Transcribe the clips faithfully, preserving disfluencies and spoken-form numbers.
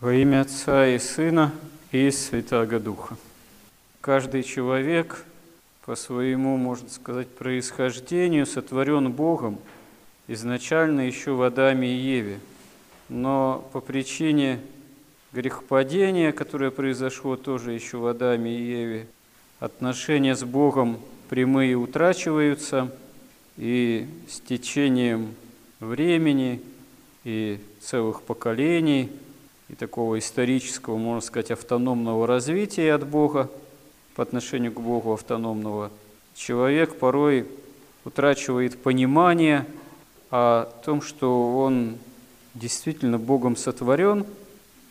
Во имя Отца и Сына и Святаго Духа. Каждый человек по своему, можно сказать, происхождению сотворен Богом изначально еще в Адаме и Еве. Но по причине грехопадения, которое произошло тоже еще в Адаме и Еве, отношения с Богом прямые утрачиваются, и с течением времени и целых поколений и такого исторического, можно сказать, автономного развития от Бога, по отношению к Богу автономного, человек порой утрачивает понимание о том, что он действительно Богом сотворен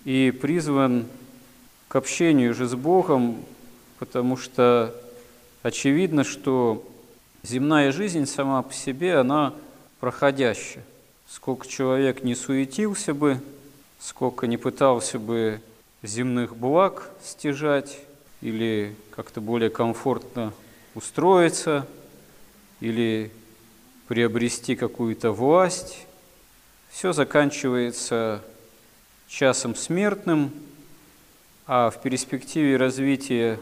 и призван к общению же с Богом, потому что очевидно, что земная жизнь сама по себе, она проходящая. Сколько человек не суетился бы, сколько не пытался бы земных благ стяжать или как-то более комфортно устроиться, или приобрести какую-то власть, все заканчивается часом смертным, а в перспективе развития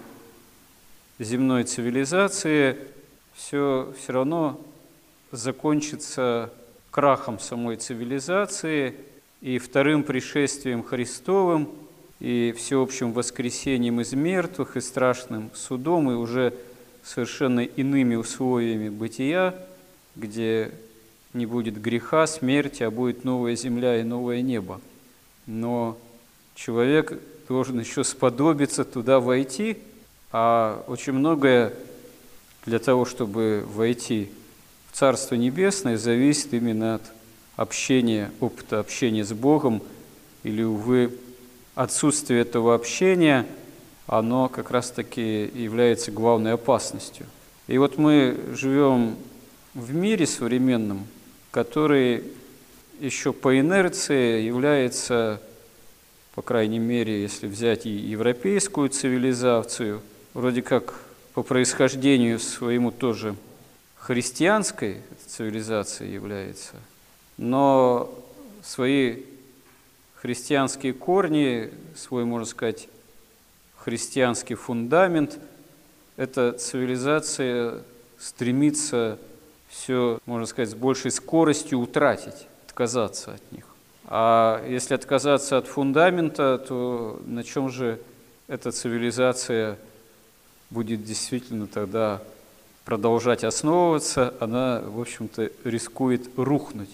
земной цивилизации все все равно закончится крахом самой цивилизации и вторым пришествием Христовым, и всеобщим воскресением из мертвых, и страшным судом, и уже совершенно иными условиями бытия, где не будет греха, смерти, а будет новая земля и новое небо. Но человек должен еще сподобиться туда войти, а очень многое для того, чтобы войти в Царство Небесное, зависит именно от общения, опыта общения с Богом, или, увы, отсутствие этого общения, оно как раз-таки является главной опасностью. И вот мы живем в мире современном, который еще по инерции является, по крайней мере, если взять и европейскую цивилизацию, вроде как по происхождению своему тоже христианской цивилизацией является, но свои христианские корни, свой, можно сказать, христианский фундамент, эта цивилизация стремится все, можно сказать, с большей скоростью утратить, отказаться от них. А если отказаться от фундамента, то на чем же эта цивилизация будет действительно тогда продолжать основываться? Она, в общем-то, рискует рухнуть.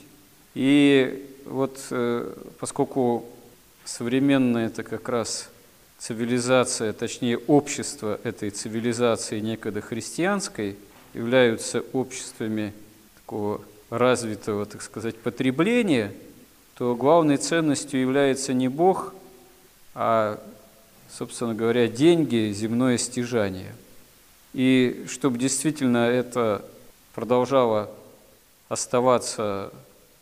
И вот поскольку современная это как раз цивилизация, точнее общество этой цивилизации некогда христианской, являются обществами такого развитого, так сказать, потребления, то главной ценностью является не Бог, а, собственно говоря, деньги, земное стяжание. И чтобы действительно это продолжало оставаться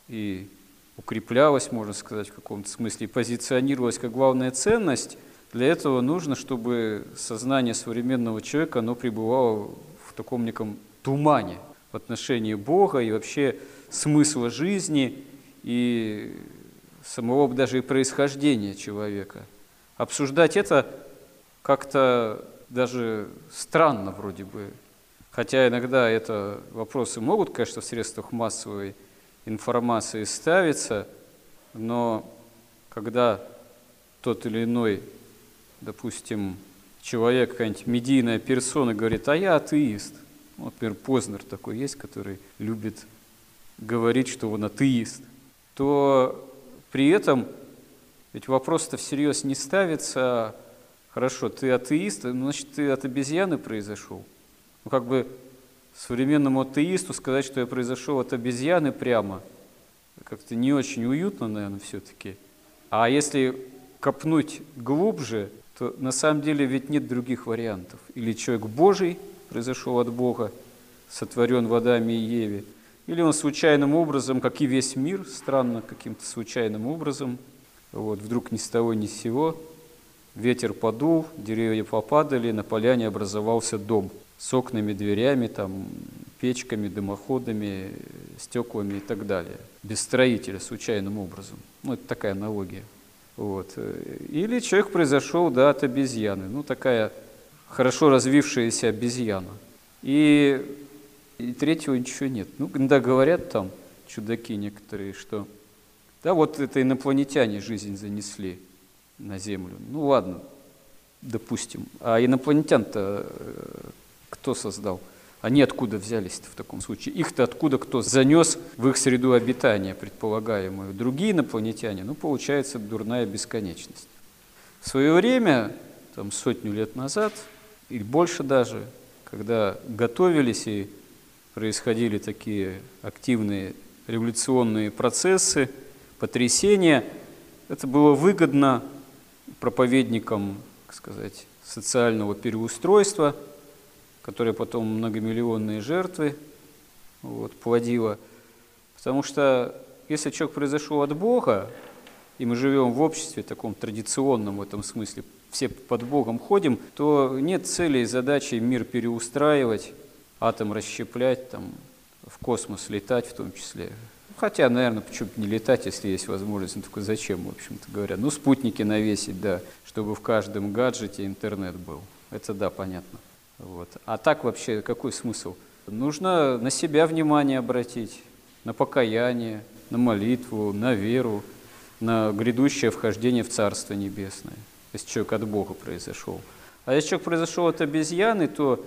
и укреплялась, можно сказать, в каком-то смысле, и позиционировалась как главная ценность, для этого нужно, чтобы сознание современного человека, оно пребывало в таком неком тумане в отношении Бога и вообще смысла жизни и самого даже и происхождения человека. Обсуждать это как-то даже странно вроде бы, хотя иногда это вопросы могут, конечно, в средствах массовой информации ставится, но когда тот или иной, допустим, человек, какая-нибудь медийная персона говорит, а я атеист. Вот, например, Познер такой есть, который любит говорить, что он атеист. То при этом ведь вопрос-то всерьез не ставится, хорошо, ты атеист, значит, ты от обезьяны произошел. Ну, как бы современному атеисту сказать, что я произошел от обезьяны прямо, как-то не очень уютно, наверное, все-таки. А если копнуть глубже, то на самом деле ведь нет других вариантов. Или человек Божий произошел от Бога, сотворен в Адаме и Еве, или он случайным образом, как и весь мир, странно, каким-то случайным образом, вот, вдруг ни с того ни с сего, ветер подул, деревья попадали, на поляне образовался дом с окнами, дверями, там, печками, дымоходами, стеклами и так далее. Без строителя, случайным образом. Ну, это такая аналогия. Вот. Или человек произошел, да, от обезьяны, ну такая хорошо развившаяся обезьяна. И, и третьего ничего нет. Ну, да, говорят там чудаки некоторые, что да, вот это инопланетяне жизнь занесли на Землю. Ну ладно, допустим. А инопланетян-то э, кто создал? Они откуда взялись-то в таком случае? Их-то откуда кто занес в их среду обитания предполагаемую? Другие инопланетяне, ну, получается, дурная бесконечность. В свое время, там, сотню лет назад, и больше даже, когда готовились и происходили такие активные революционные процессы, потрясения, это было выгодно проповедникам, так сказать, социального переустройства, которая потом многомиллионные жертвы вот, плодила. Потому что если человек произошел от Бога, и мы живем в обществе, таком традиционном в этом смысле, все под Богом ходим, то нет цели и задачи мир переустраивать, атом расщеплять, там, в космос летать в том числе. Хотя, наверное, почему бы не летать, если есть возможность. Ну, только зачем, в общем-то говоря. Ну, спутники навесить, да, чтобы в каждом гаджете интернет был. Это, да, понятно. Вот. А так вообще какой смысл? Нужно на себя внимание обратить, на покаяние, на молитву, на веру, на грядущее вхождение в Царство Небесное, если человек от Бога произошел. А если человек произошел от обезьяны, то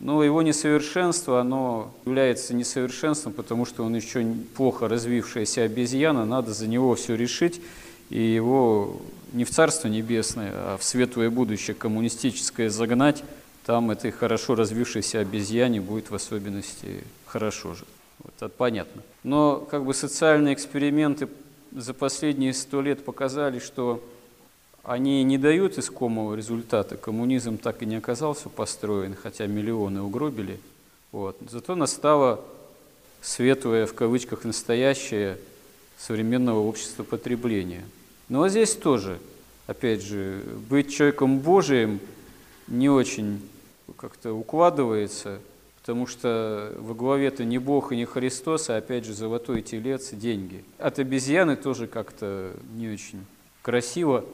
ну, его несовершенство, оно является несовершенством, потому что он еще плохо развившаяся обезьяна, надо за него все решить, и его не в Царство Небесное, а в светлое будущее коммунистическое загнать. Там этой хорошо развившейся обезьяне будет в особенности хорошо же. Вот, это понятно. Но как бы социальные эксперименты за последние сто лет показали, что они не дают искомого результата. Коммунизм так и не оказался построен, хотя миллионы угробили. Вот. Зато настало светлое, в кавычках, настоящее современного общества потребления. Но здесь тоже, опять же, быть человеком Божиим не очень как-то укладывается, потому что во главе-то не Бог и не Христос, а опять же золотой телец и деньги. От обезьяны тоже как-то не очень красиво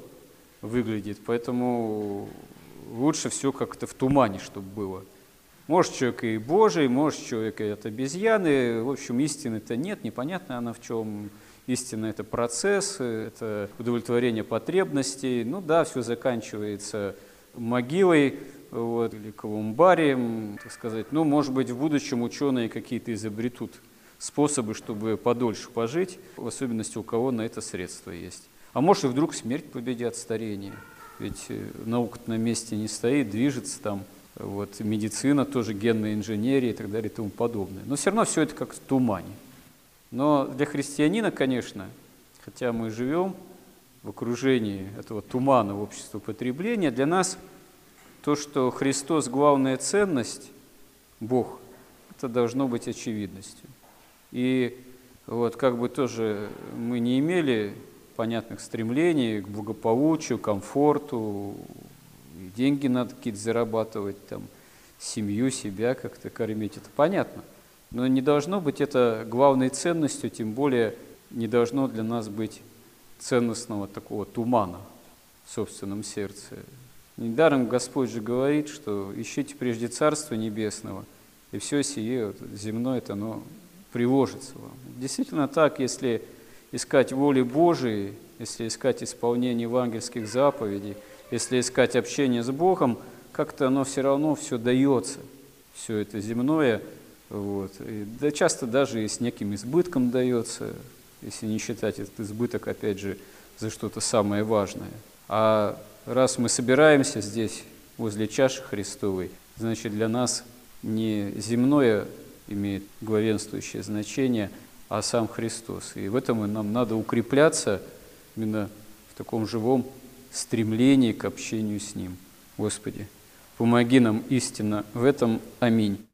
выглядит, поэтому лучше все как-то в тумане, чтобы было. Может, человек и Божий, может, человек и от обезьяны, в общем, истины-то нет, непонятно она в чем. Истина – это процесс, это удовлетворение потребностей, ну да, все заканчивается могилой вот, или колумбарием, так сказать. Ну, может быть, в будущем ученые какие-то изобретут способы, чтобы подольше пожить, в особенности у кого на это средства есть. А может, и вдруг смерть победит старение, ведь наука на месте не стоит, движется там, вот, медицина тоже, генная инженерия и так далее и тому подобное. Но все равно все это как в тумане. Но для христианина, конечно, хотя мы живем в окружении этого тумана общества потребления, для нас то, что Христос – главная ценность, Бог, это должно быть очевидностью. И вот как бы тоже мы не имели понятных стремлений к благополучию, комфорту, деньги надо какие-то зарабатывать, там, семью, себя как-то кормить, это понятно. Но не должно быть это главной ценностью, тем более не должно для нас быть ценностного такого тумана в собственном сердце. Недаром Господь же говорит, что ищите прежде Царства Небесного, и все сие вот, земное, это оно приложится вам. Действительно так, если искать воли Божией, если искать исполнение евангельских заповедей, если искать общение с Богом, как-то оно все равно все дается, все это земное, вот. И, да, часто даже и с неким избытком дается, если не считать этот избыток, опять же, за что-то самое важное. А раз мы собираемся здесь, возле чаши Христовой, значит, для нас не земное имеет главенствующее значение, а сам Христос. И в этом нам надо укрепляться именно в таком живом стремлении к общению с Ним. Господи, помоги нам истинно в этом. Аминь.